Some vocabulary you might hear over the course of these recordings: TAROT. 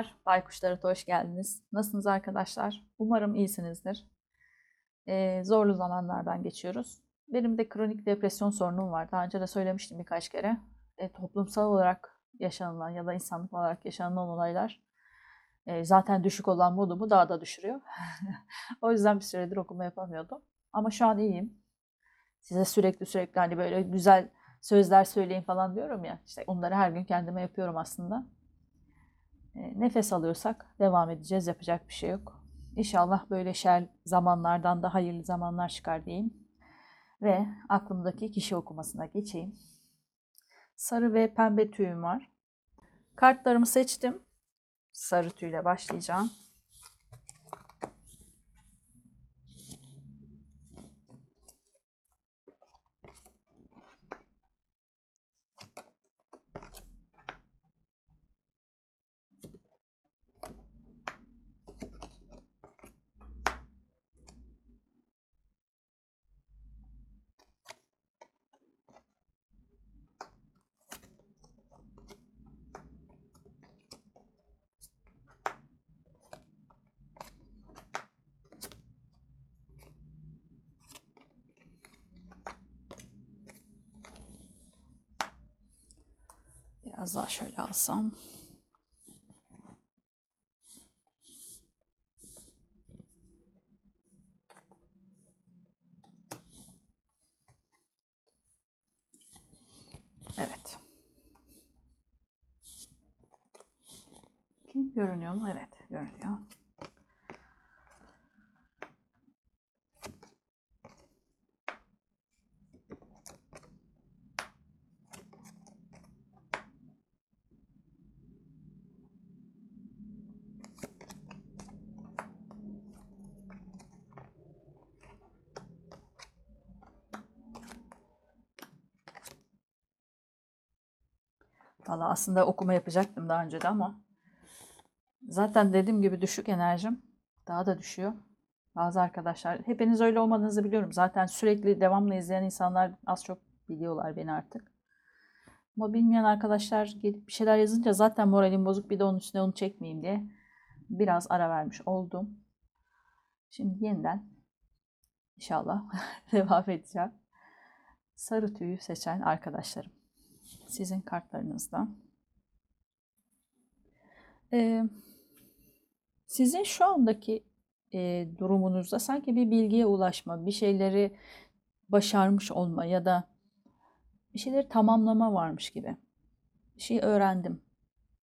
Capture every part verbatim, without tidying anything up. Merhabalar, Baykuş Tarot'a hoş geldiniz. Nasılsınız arkadaşlar? Umarım iyisinizdir. Ee, zorlu zamanlardan geçiyoruz. Benim de kronik depresyon sorunum var. Daha önce de söylemiştim birkaç kere. E, toplumsal olarak yaşanılan ya da insanlık olarak yaşanılan olaylar e, zaten düşük olan modumu daha da düşürüyor. O yüzden bir süredir okuma yapamıyordum. Ama şu an iyiyim. Size sürekli sürekli hani böyle güzel sözler söyleyin falan diyorum ya. İşte onları her gün kendime yapıyorum aslında. Nefes alıyorsak devam edeceğiz. Yapacak bir şey yok. İnşallah böyle şer zamanlardan da hayırlı zamanlar çıkar diyeyim. Ve aklımdaki kişi okumasına geçeyim. Sarı ve pembe tüyüm var. Kartlarımı seçtim. Sarı tüyle başlayacağım. Biraz daha şöyle alsam. Evet. Görünüyor mu? Evet, görünüyor. Valla aslında okuma yapacaktım daha önce de ama zaten dediğim gibi düşük enerjim daha da düşüyor. Bazı arkadaşlar, hepiniz öyle olmadığınızı biliyorum. Zaten sürekli devamlı izleyen insanlar az çok biliyorlar beni artık. Ama bilmeyen arkadaşlar gelip bir şeyler yazınca zaten moralim bozuk, bir de onun üstüne onu çekmeyeyim diye biraz ara vermiş oldum. Şimdi yeniden inşallah devam edeceğim. Sarı tüyü seçen arkadaşlarım. Sizin kartlarınızda. Ee, sizin şu andaki e, durumunuzda sanki bir bilgiye ulaşma, bir şeyleri başarmış olma ya da bir şeyleri tamamlama varmış gibi. Bir şey öğrendim.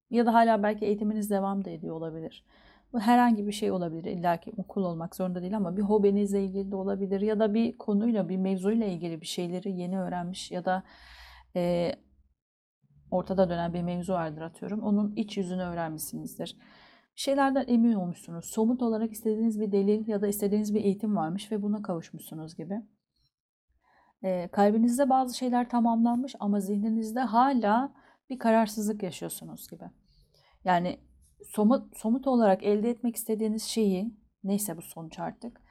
Ya da hala belki eğitiminiz devam da ediyor olabilir. Bu herhangi bir şey olabilir. İlla ki okul olmak zorunda değil ama bir hobinizle ilgili de olabilir. Ya da bir konuyla, bir mevzuyla ilgili bir şeyleri yeni öğrenmiş ya da e, ortada dönen bir mevzu vardır atıyorum. Onun iç yüzünü öğrenmişsinizdir. Bir şeylerden emin olmuşsunuz. Somut olarak istediğiniz bir delil ya da istediğiniz bir eğitim varmış ve buna kavuşmuşsunuz gibi. E, kalbinizde bazı şeyler tamamlanmış ama zihninizde hala bir kararsızlık yaşıyorsunuz gibi. Yani somut, somut olarak elde etmek istediğiniz şeyi, neyse bu sonuç artık,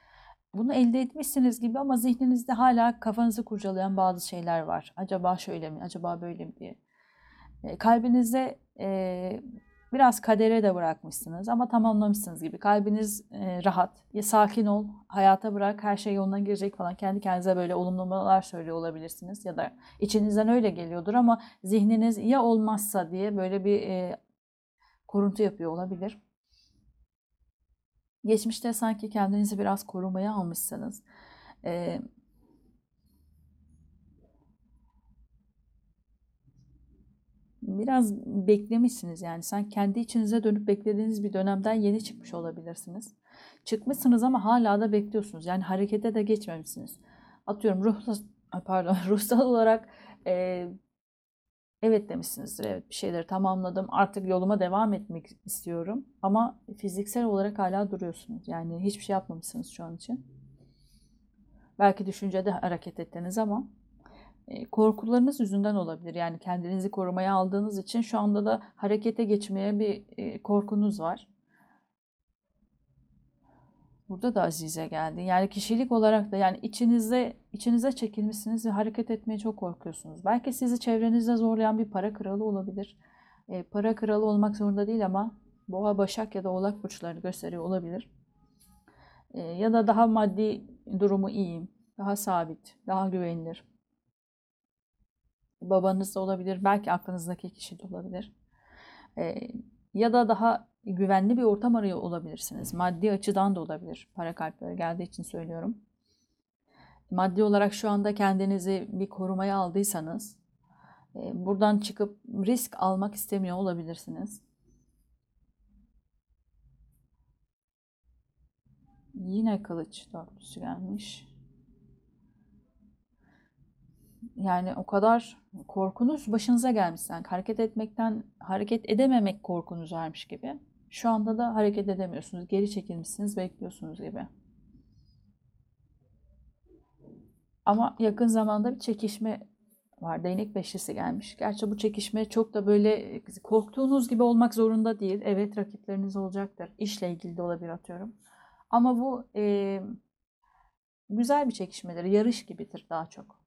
bunu elde etmişsiniz gibi ama zihninizde hala kafanızı kurcalayan bazı şeyler var. Acaba şöyle mi, acaba böyle mi diye. Kalbinize e, biraz kadere de bırakmışsınız ama tamamlamışsınız gibi. Kalbiniz e, rahat, ya sakin ol, hayata bırak, her şey yoluna girecek falan. Kendi kendinize böyle olumlamalar söylüyor olabilirsiniz ya da içinizden öyle geliyordur ama zihniniz ya olmazsa diye böyle bir e, kuruntu yapıyor olabilir. Geçmişte sanki kendinizi biraz korumaya almışsınız. E, Biraz beklemişsiniz yani. Sen kendi içinize dönüp beklediğiniz bir dönemden yeni çıkmış olabilirsiniz. Çıkmışsınız ama hala da bekliyorsunuz. Yani harekete de geçmemişsiniz. Atıyorum ruhsal, pardon, ruhsal olarak e, evet demişsinizdir. Evet, bir şeyleri tamamladım. Artık yoluma devam etmek istiyorum. Ama fiziksel olarak hala duruyorsunuz. Yani hiçbir şey yapmamışsınız şu an için. Belki düşüncede hareket ettiniz ama korkularınız yüzünden olabilir. Yani kendinizi korumaya aldığınız için şu anda da harekete geçmeye bir korkunuz var. Burada da Azize geldi. Yani kişilik olarak da yani içinize içinize çekilmişsiniz ve hareket etmeye çok korkuyorsunuz. Belki sizi çevrenizde zorlayan bir para kralı olabilir. E, para kralı olmak zorunda değil ama Boğa, Başak ya da Oğlak burçlarını gösteriyor olabilir. E, ya da daha maddi durumu iyi, daha sabit, daha güvenilir. Babanız da olabilir, belki aklınızdaki kişi de olabilir. E, ya da daha güvenli bir ortam arıyor olabilirsiniz. Maddi açıdan da olabilir. Para kartları geldiği için söylüyorum. Maddi olarak şu anda kendinizi bir korumaya aldıysanız, buradan çıkıp risk almak istemiyor olabilirsiniz. Yine kılıç dörtlüsü gelmiş. Yani o kadar korkunuz başınıza gelmiş. Yani hareket etmekten, hareket edememek korkunuz varmış gibi. Şu anda da hareket edemiyorsunuz. Geri çekilmişsiniz, bekliyorsunuz gibi. Ama yakın zamanda bir çekişme var. Değnek beşlisi gelmiş. Gerçi bu çekişme çok da böyle korktuğunuz gibi olmak zorunda değil. Evet, rakipleriniz olacaktır. İşle ilgili de olabilir, atıyorum. Ama bu e, güzel bir çekişmedir. Yarış gibidir daha çok.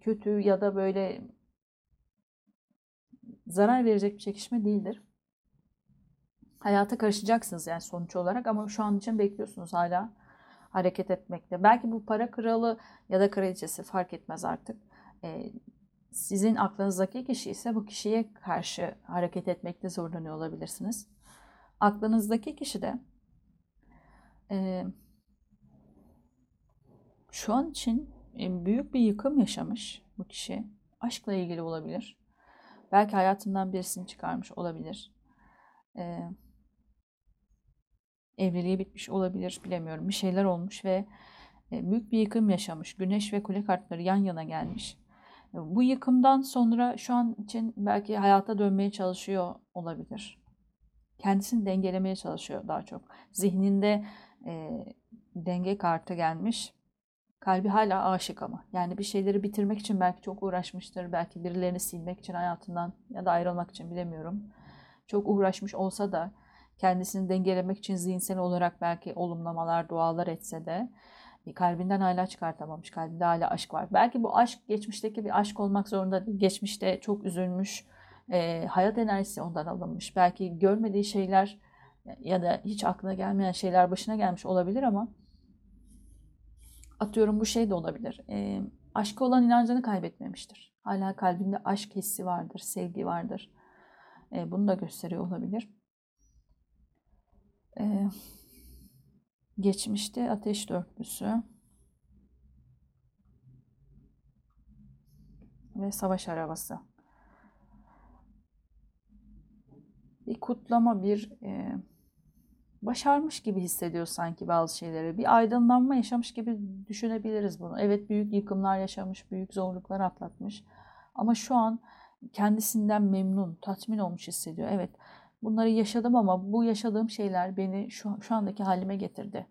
Kötü ya da böyle zarar verecek bir çekişme değildir. Hayata karışacaksınız yani sonuç olarak, ama şu an için bekliyorsunuz hala hareket etmekte. Belki bu para kralı ya da kraliçesi, fark etmez artık. Ee, sizin aklınızdaki kişi ise bu kişiye karşı hareket etmekte zorlanıyor olabilirsiniz. Aklınızdaki kişi de e, şu an için büyük bir yıkım yaşamış bu kişi. Aşkla ilgili olabilir. Belki hayatından birisini çıkarmış olabilir. Ee, evliliği bitmiş olabilir. Bilemiyorum. Bir şeyler olmuş ve büyük bir yıkım yaşamış. Güneş ve kule kartları yan yana gelmiş. Bu yıkımdan sonra şu an için belki hayata dönmeye çalışıyor olabilir. Kendisini dengelemeye çalışıyor daha çok. Zihninde e, denge kartı gelmiş. Kalbi hala aşık ama. Yani bir şeyleri bitirmek için belki çok uğraşmıştır. Belki birilerini silmek için hayatından ya da ayrılmak için, bilemiyorum. Çok uğraşmış olsa da kendisini dengelemek için zihinsel olarak belki olumlamalar, dualar etse de kalbinden hala çıkartamamış. Kalbinde hala aşk var. Belki bu aşk geçmişteki bir aşk olmak zorunda değil. Geçmişte çok üzülmüş, e, hayat enerjisi ondan alınmış. Belki görmediği şeyler ya da hiç aklına gelmeyen şeyler başına gelmiş olabilir ama atıyorum bu şey de olabilir. E, aşka olan inancını kaybetmemiştir. Hala kalbinde aşk hissi vardır, sevgi vardır. E, bunu da gösteriyor olabilir. E, geçmişte ateş dörtlüsü ve savaş arabası. Bir kutlama, bir... E, başarmış gibi hissediyor sanki bazı şeyleri. Bir aydınlanma yaşamış gibi düşünebiliriz bunu. Evet, büyük yıkımlar yaşamış, büyük zorluklar atlatmış. Ama şu an kendisinden memnun, tatmin olmuş hissediyor. Evet, bunları yaşadım ama bu yaşadığım şeyler beni şu, şu andaki halime getirdi.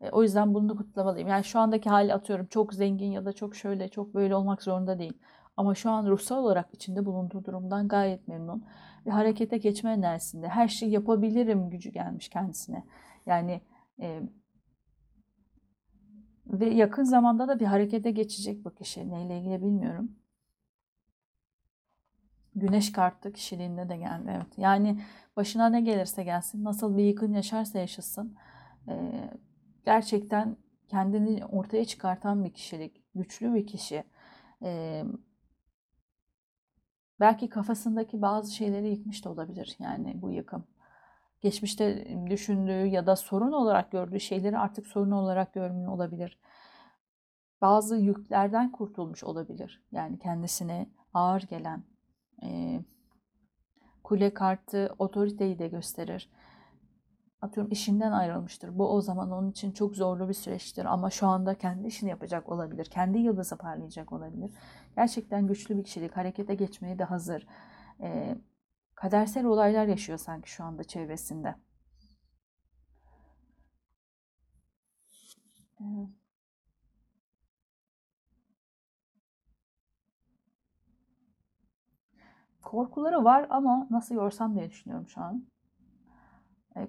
E, o yüzden bunu da kutlamalıyım. Yani şu andaki hali, atıyorum, çok zengin ya da çok şöyle, çok böyle olmak zorunda değil. Ama şu an ruhsal olarak içinde bulunduğu durumdan gayet memnun. Ve harekete geçme enerjisinde, her şeyi yapabilirim gücü gelmiş kendisine. Yani e, ve yakın zamanda da bir harekete geçecek bu kişi. Neyle ilgili bilmiyorum. Güneş kartı kişiliğinde de geldi. Evet. Yani başına ne gelirse gelsin, nasıl bir yıkım yaşarsa yaşasın, E, gerçekten kendini ortaya çıkartan bir kişilik, güçlü bir kişi. E, Belki kafasındaki bazı şeyleri yıkmış da olabilir yani bu yıkım. Geçmişte düşündüğü ya da sorun olarak gördüğü şeyleri artık sorun olarak görmüyor olabilir. Bazı yüklerden kurtulmuş olabilir. Yani kendisine ağır gelen. E, kule kartı otoriteyi de gösterir. Atıyorum işinden ayrılmıştır. Bu o zaman onun için çok zorlu bir süreçtir. Ama şu anda kendi işini yapacak olabilir. Kendi yıldızı parlayacak olabilir. Gerçekten güçlü bir kişilik. Harekete geçmeye de hazır. E, kadersel olaylar yaşıyor sanki şu anda çevresinde. E, korkuları var ama nasıl yorsam diye düşünüyorum şu an.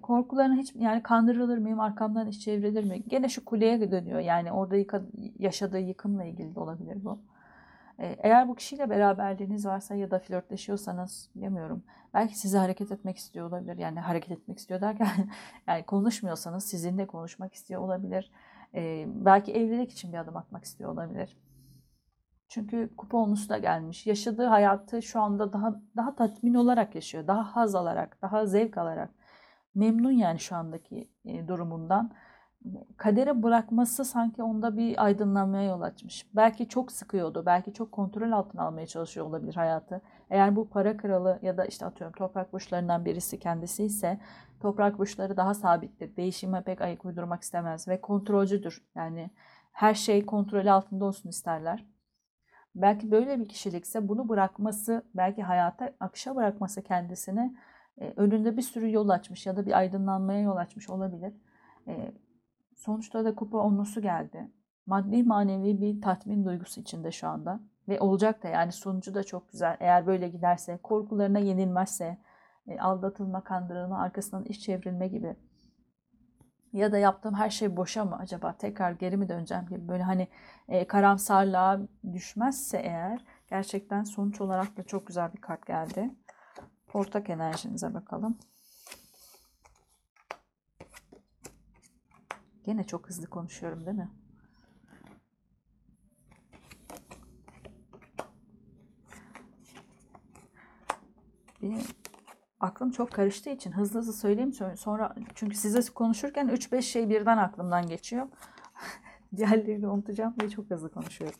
Korkularını hiç, yani kandırılır mıyım, arkamdan iş çevrilir mi? Gene şu kuleye dönüyor yani, orada yıka, yaşadığı yıkımla ilgili de olabilir bu. Eğer bu kişiyle beraberliğiniz varsa ya da flörtleşiyorsanız, bilmiyorum, belki sizi hareket etmek istiyor olabilir. Yani hareket etmek istiyor derken yani konuşmuyorsanız sizinle konuşmak istiyor olabilir. Ee, belki evlilik için bir adım atmak istiyor olabilir. Çünkü kupa onusu da gelmiş. Yaşadığı hayatı şu anda daha daha tatmin olarak yaşıyor. Daha haz alarak, daha zevk alarak. Memnun yani şu andaki e, durumundan. Kadere bırakması sanki onda bir aydınlanmaya yol açmış. Belki çok sıkıyordu, belki çok kontrol altına almaya çalışıyor olabilir hayatı. Eğer bu para kralı ya da işte atıyorum toprak burçlarından birisi kendisi ise, toprak burçları daha sabittir. Değişime pek ayak uydurmak istemez ve kontrolcüdür. Yani her şey kontrolü altında olsun isterler. Belki böyle bir kişilikse bunu bırakması, belki hayata akışa bırakması kendisini önünde bir sürü yol açmış ya da bir aydınlanmaya yol açmış olabilir. Sonuçta da kupa onlusu geldi. Maddi manevi bir tatmin duygusu içinde şu anda. Ve olacak da, yani sonucu da çok güzel. Eğer böyle giderse, korkularına yenilmezse, aldatılma, kandırılma, arkasından iş çevrilme gibi. Ya da yaptığım her şey boşa mı acaba? Tekrar geri mi döneceğim gibi. Böyle hani karamsarlığa düşmezse eğer, gerçekten sonuç olarak da çok güzel bir kart geldi. Ortak enerjinize bakalım. Gene çok hızlı konuşuyorum değil mi? Bir, aklım çok karıştığı için hızlı hızlı söyleyeyim. Sonra, çünkü size konuşurken üç beş şey birden aklımdan geçiyor. Diğerlerini unutacağım diye çok hızlı konuşuyorum.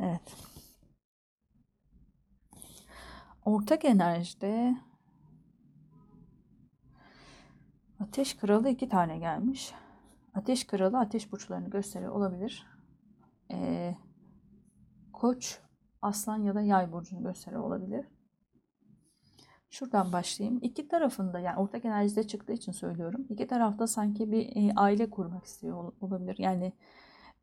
Evet. Ortak enerjide Ateş Kralı iki tane gelmiş. Ateş Kralı ateş burçlarını gösteriyor olabilir. Ee, Koç, Aslan ya da Yay burcunu gösteriyor olabilir. Şuradan başlayayım. İki tarafında, yani ortak enerjide çıktığı için söylüyorum. İki tarafta sanki bir e, aile kurmak istiyor olabilir. Yani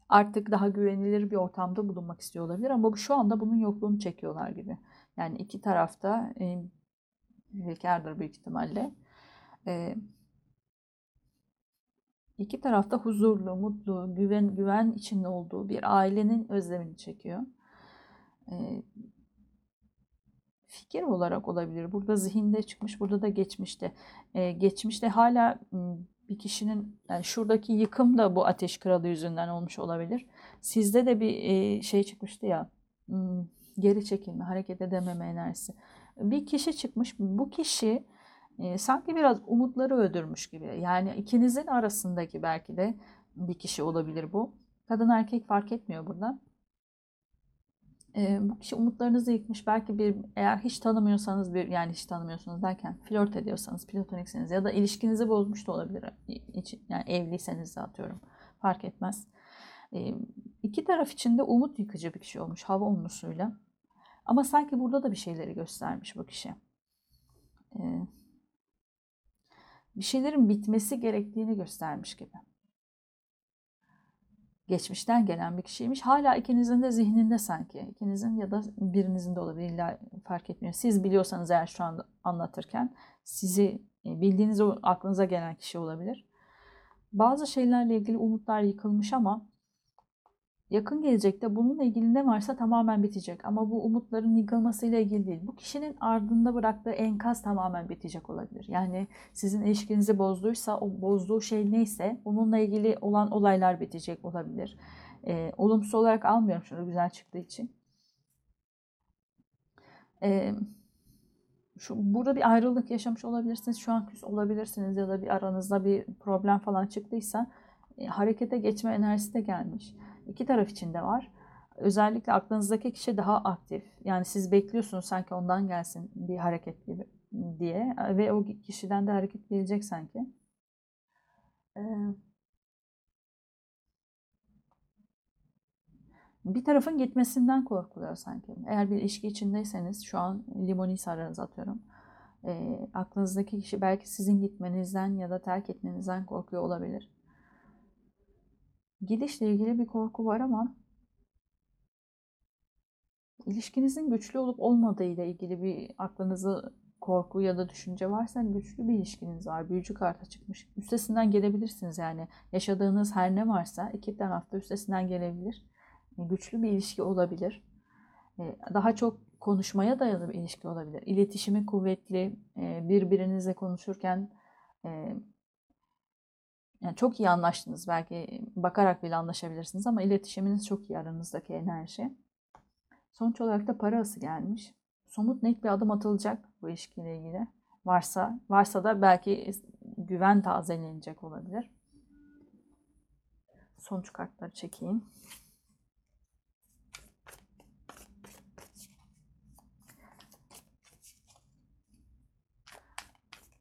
artık daha güvenilir bir ortamda bulunmak istiyor olabilir. Ama şu anda bunun yokluğunu çekiyorlar gibi. Yani iki tarafta e, bekardır büyük ihtimalle. E, İki tarafta huzurlu, mutlu, güven güven içinde olduğu bir ailenin özlemini çekiyor. Ee, fikir olarak olabilir. Burada zihinde çıkmış, burada da geçmişte. Ee, geçmişte hala bir kişinin, yani şuradaki yıkım da bu Ateş Kralı yüzünden olmuş olabilir. Sizde de bir şey çıkmıştı ya, geri çekilme, hareket edememe enerjisi. Bir kişi çıkmış, bu kişi... E, sanki biraz umutları öldürmüş gibi. Yani ikinizin arasındaki belki de bir kişi olabilir bu. Kadın erkek fark etmiyor burada. E, bu kişi umutlarınızı yıkmış. Belki bir, eğer hiç tanımıyorsanız, bir, yani hiç tanımıyorsunuz derken flört ediyorsanız, platonikseniz ya da ilişkinizi bozmuş da olabilir. Yani evliyseniz de atıyorum. Fark etmez. E, iki taraf için de umut yıkıcı bir kişi olmuş. Hava onlusuyla. Ama sanki burada da bir şeyleri göstermiş bu kişi. Evet. Bir şeylerin bitmesi gerektiğini göstermiş gibi. Geçmişten gelen bir kişiymiş. Hala ikinizin de zihninde sanki. İkinizin ya da birinizin de olabilir. İlla fark etmiyor. Siz biliyorsanız eğer, şu anda anlatırken sizi bildiğiniz, o aklınıza gelen kişi olabilir. Bazı şeylerle ilgili umutlar yıkılmış ama yakın gelecekte bununla ilgili ne varsa tamamen bitecek. Ama bu umutların yıkılmasıyla ilgili değil. Bu kişinin ardında bıraktığı enkaz tamamen bitecek olabilir. Yani sizin ilişkinizi bozduysa, o bozduğu şey neyse onunla ilgili olan olaylar bitecek olabilir. Ee, olumsuz olarak almıyorum şunu, güzel çıktığı için. Ee, şu, burada bir ayrılık yaşamış olabilirsiniz. Şu an küs olabilirsiniz ya da bir aranızda bir problem falan çıktıysa e, harekete geçme enerjisi de gelmiş. İki taraf için de var. Özellikle aklınızdaki kişi daha aktif. Yani siz bekliyorsunuz sanki ondan gelsin bir hareket gibi diye. Ve o kişiden de hareket gelecek sanki. Ee, bir tarafın gitmesinden korkuluyor sanki. Eğer bir ilişki içindeyseniz, şu an limonisi aranızı atıyorum. E, aklınızdaki kişi belki sizin gitmenizden ya da terk etmenizden korkuyor olabilir. Gidişle ilgili bir korku var ama ilişkinizin güçlü olup olmadığı ile ilgili bir aklınızı korku ya da düşünce varsa hani güçlü bir ilişkiniz var. Büyücü karta çıkmış. Üstesinden gelebilirsiniz yani. Yaşadığınız her ne varsa iki tarafta üstesinden gelebilir. Güçlü bir ilişki olabilir. Daha çok konuşmaya dayalı bir ilişki olabilir. İletişimi kuvvetli, birbirinizle konuşurken yani çok iyi anlaştınız. Belki bakarak bile anlaşabilirsiniz ama iletişiminiz çok iyi aranızdaki enerji. Sonuç olarak da para ası gelmiş. Somut net bir adım atılacak bu ilişkiyle ilgili. Varsa varsa da belki güven tazelenecek olabilir. Sonuç kartları çekeyim.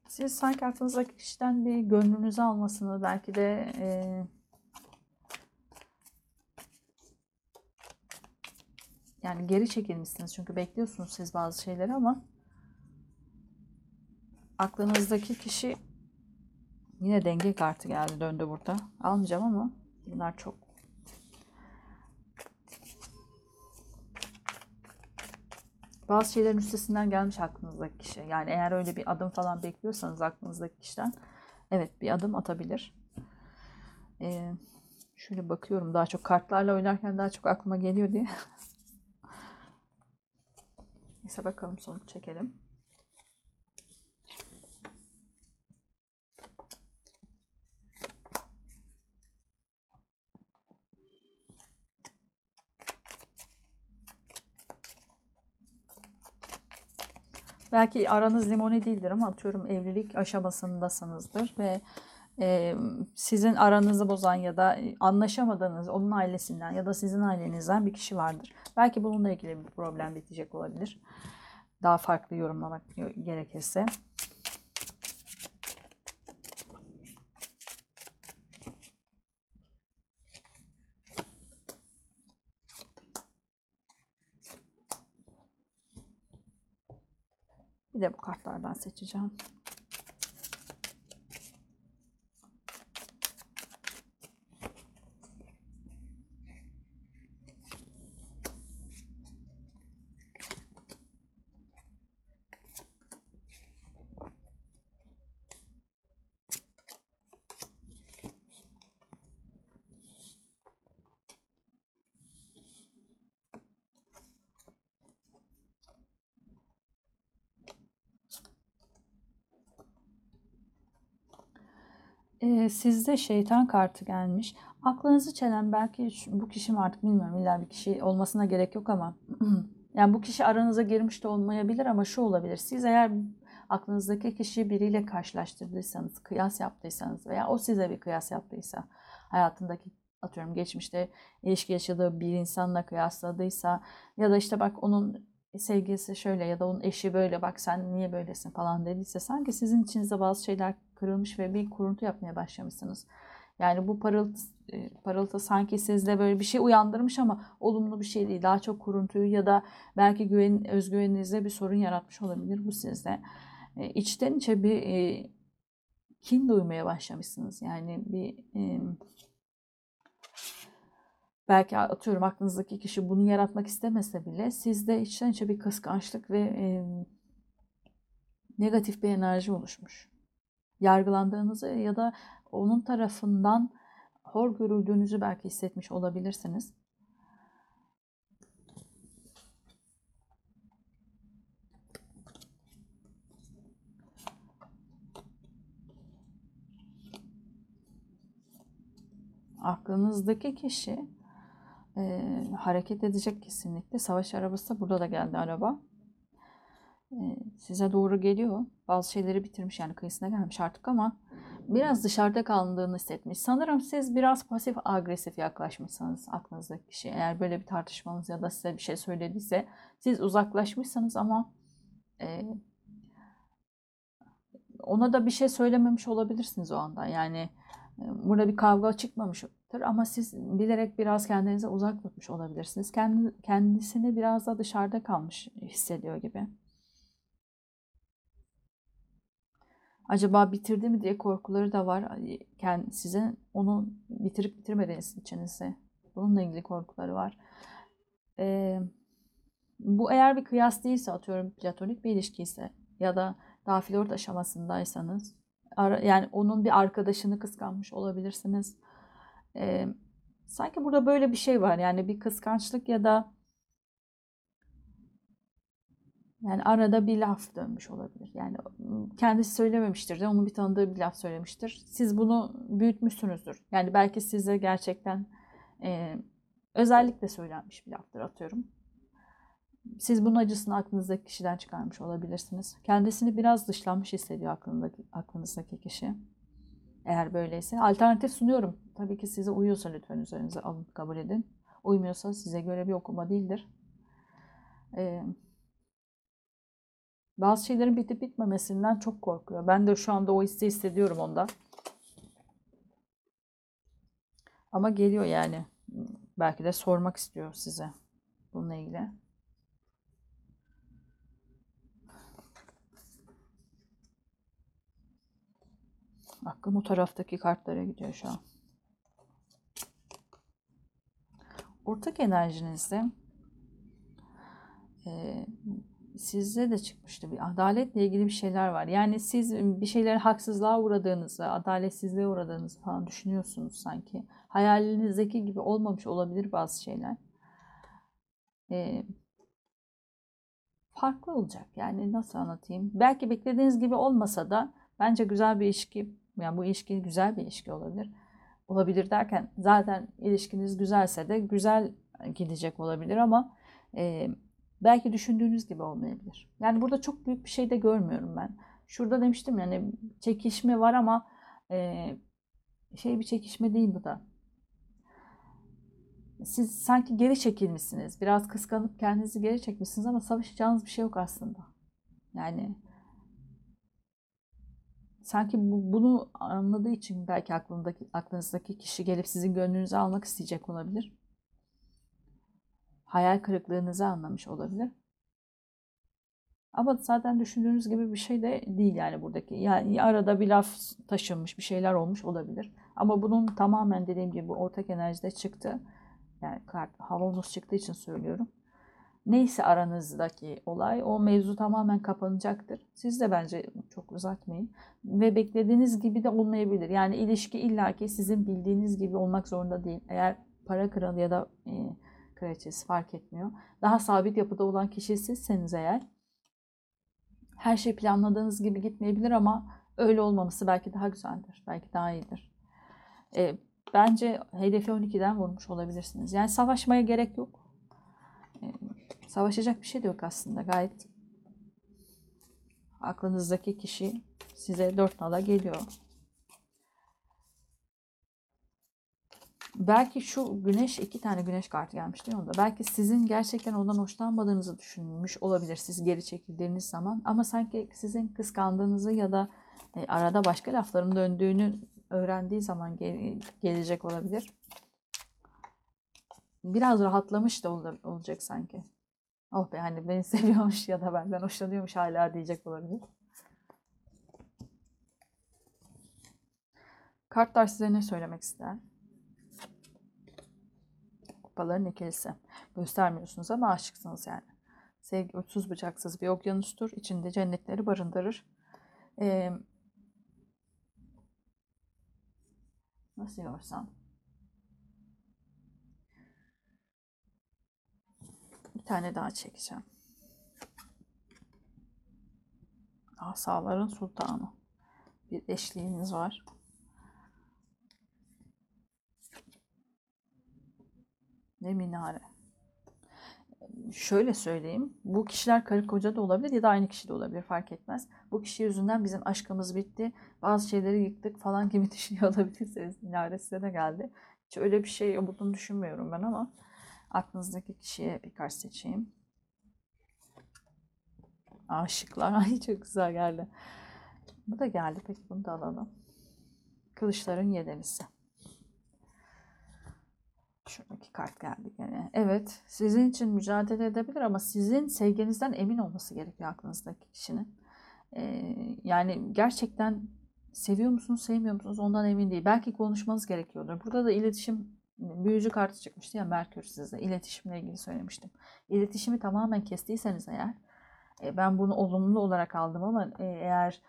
Siz sanki aklınızdaki kişiden bir gönlünüzü almasını, belki de e, yani geri çekilmişsiniz. Çünkü bekliyorsunuz siz bazı şeyleri ama aklınızdaki kişi, yine denge kartı geldi, döndü burada. Almayacağım ama bunlar çok. Bazı şeylerin üstesinden gelmiş aklınızdaki kişi. Yani eğer öyle bir adım falan bekliyorsanız aklınızdaki kişiden, evet, bir adım atabilir. Ee, şöyle bakıyorum, daha çok kartlarla oynarken daha çok aklıma geliyor diye. Neyse, bakalım, sonuç çekelim. Belki aranız limoni değildir ama atıyorum evlilik aşamasındasınızdır ve e, sizin aranızı bozan ya da anlaşamadığınız onun ailesinden ya da sizin ailenizden bir kişi vardır. Belki bununla ilgili bir problem bitecek olabilir. Daha farklı yorumlamak gerekirse. Bir de bu kartlardan seçeceğim. Sizde şeytan kartı gelmiş. Aklınızı çelen, belki bu kişi mi artık bilmiyorum, illa bir kişi olmasına gerek yok ama yani bu kişi aranıza girmiş de olmayabilir ama şu olabilir. Siz eğer aklınızdaki kişiyi biriyle karşılaştırdıysanız, kıyas yaptıysanız veya o size bir kıyas yaptıysa, hayatındaki, atıyorum geçmişte ilişki yaşadığı bir insanla kıyasladıysa ya da işte bak onun sevgilisi şöyle ya da onun eşi böyle, bak sen niye böylesin falan dediyse, sanki sizin içinizde bazı şeyler kırılmış ve bir kuruntu yapmaya başlamışsınız. Yani bu parıltı, parıltı sanki sizde böyle bir şey uyandırmış ama olumlu bir şey değil. Daha çok kuruntuyu ya da belki güven, özgüveninizde bir sorun yaratmış olabilir bu sizde. İçten içe bir e, kin duymaya başlamışsınız. Yani bir e, belki atıyorum aklınızdaki kişi bunu yaratmak istemese bile sizde içten içe bir kıskançlık ve e, negatif bir enerji oluşmuş. Yargılandığınızı ya da onun tarafından hor görüldüğünüzü belki hissetmiş olabilirsiniz. Aklınızdaki kişi e, hareket edecek kesinlikle. Savaş arabası, burada da geldi araba. Size doğru geliyor. Bazı şeyleri bitirmiş, yani kıyısına gelmiş artık ama biraz dışarıda kaldığını hissetmiş. Sanırım siz biraz pasif agresif yaklaşmışsanız aklınızdaki kişi. Eğer böyle bir tartışmanız ya da size bir şey söylediyse siz uzaklaşmışsanız ama e, ona da bir şey söylememiş olabilirsiniz o anda. Yani burada bir kavga çıkmamıştır ama siz bilerek biraz kendinize uzak tutmuş olabilirsiniz. Kendisini biraz da dışarıda kalmış hissediyor gibi. Acaba bitirdi mi diye korkuları da var. Yani sizin onu bitirip bitirmediğiniz içinizde. Bununla ilgili korkuları var. Ee, bu eğer bir kıyas değilse, atıyorum platonik bir ilişkiyse ya da daha flört aşamasındaysanız, yani onun bir arkadaşını kıskanmış olabilirsiniz. Ee, sanki burada böyle bir şey var. Yani bir kıskançlık ya da yani arada bir laf dönmüş olabilir. Yani kendisi söylememiştir de onun bir tanıdığı bir laf söylemiştir. Siz bunu büyütmüşsünüzdür. Yani belki size gerçekten e, özellikle söylenmiş bir laftır atıyorum. Siz bunun acısını aklınızdaki kişiden çıkarmış olabilirsiniz. Kendisini biraz dışlanmış hissediyor aklındaki, aklınızdaki kişi. Eğer böyleyse. Alternatif sunuyorum. Tabii ki size uyuyorsa lütfen üzerinize alın, kabul edin. Uymuyorsa size göre bir okuma değildir. Ee, bazı şeylerin bitip bitmemesinden çok korkuyor. Ben de şu anda o hissi hissediyorum onda. Ama geliyor yani. Belki de sormak istiyor size bununla ilgili. Aklım o taraftaki kartlara gidiyor şu an. Ortak enerjinizde e, sizde de çıkmıştı bir adaletle ilgili bir şeyler var. Yani siz bir şeylere haksızlığa uğradığınızı, adaletsizliğe uğradığınızı falan düşünüyorsunuz sanki. Hayalinizdeki gibi olmamış olabilir bazı şeyler. E, farklı olacak. Yani nasıl anlatayım? Belki beklediğiniz gibi olmasa da bence güzel bir ilişki. Yani bu ilişki güzel bir ilişki olabilir. Olabilir derken zaten ilişkiniz güzelse de güzel gidecek olabilir ama e, belki düşündüğünüz gibi olmayabilir. Yani burada çok büyük bir şey de görmüyorum ben. Şurada demiştim yani çekişme var ama e, şey bir çekişme değil bu da. Siz sanki geri çekilmişsiniz. Biraz kıskanıp kendinizi geri çekmişsiniz ama savaşacağınız bir şey yok aslında. Yani sanki bu, bunu anladığı için belki aklındaki, aklınızdaki kişi gelip sizin gönlünüzü almak isteyecek olabilir. Hayal kırıklığınızı anlamış olabilir. Ama zaten düşündüğünüz gibi bir şey de değil yani buradaki. Yani arada bir laf taşınmış, bir şeyler olmuş olabilir. Ama bunun tamamen dediğim gibi ortak enerjide çıktı. Yani havamız çıktığı için söylüyorum. Neyse aranızdaki olay, o mevzu tamamen kapanacaktır. Siz de bence çok uzatmayın. Ve beklediğiniz gibi de olmayabilir. Yani ilişki illaki sizin bildiğiniz gibi olmak zorunda değil. Eğer para kralı ya da e, kraliçesi fark etmiyor. Daha sabit yapıda olan kişi sizseniz eğer, her şey planladığınız gibi gitmeyebilir ama öyle olmaması belki daha güzeldir. Belki daha iyidir. E, bence hedefi on ikiden vurmuş olabilirsiniz. Yani savaşmaya gerek yok. E, Savaşacak bir şey de yok aslında. Gayet aklınızdaki kişi size dört nala geliyor. Belki şu güneş, iki tane güneş kartı gelmişti onda. Belki sizin gerçekten ondan hoşlanmadığınızı düşünmüş olabilir siz geri çekildiğiniz zaman. Ama sanki sizin kıskandığınızı ya da arada başka lafların döndüğünü öğrendiği zaman gelecek olabilir. Biraz rahatlamış da olacak sanki. Oh be hani beni seviyormuş ya da benden hoşlanıyormuş hala diyecek olabilir. Kartlar size ne söylemek ister? Kupaların ikilisi. Göstermiyorsunuz ama aşıksınız yani. Sevgi uçsuz bucaksız bir okyanustur. İçinde cennetleri barındırır. Ee, nasıl yorsam? Bir tane daha çekeceğim. Asaların sultanı. Bir eşliğiniz var. Ne minare. Şöyle söyleyeyim. Bu kişiler karı koca da olabilir ya da aynı kişi de olabilir. Fark etmez. Bu kişi yüzünden bizim aşkımız bitti. Bazı şeyleri yıktık falan gibi düşünüyor olabilirsiniz. Minare size de geldi. Hiç öyle bir şey olduğunu düşünmüyorum ben ama. Aklınızdaki kişiye birkaç seçeyim. Aşıklar. Ay çok güzel geldi. Bu da geldi. Peki bunu da alalım. Kılıçların yedilisi. Şuradaki kart geldi gene. Evet. Sizin için mücadele edebilir ama sizin sevginizden emin olması gerekiyor aklınızdaki kişinin. Ee, yani gerçekten seviyor musunuz, sevmiyor musunuz ondan emin değil. Belki konuşmanız gerekiyordur. Burada da iletişim büyücü kartı çıkmıştı ya Merkür size. İletişimle ilgili söylemiştim. İletişimi tamamen kestiyseniz eğer E, ben bunu olumlu olarak aldım ama e, eğer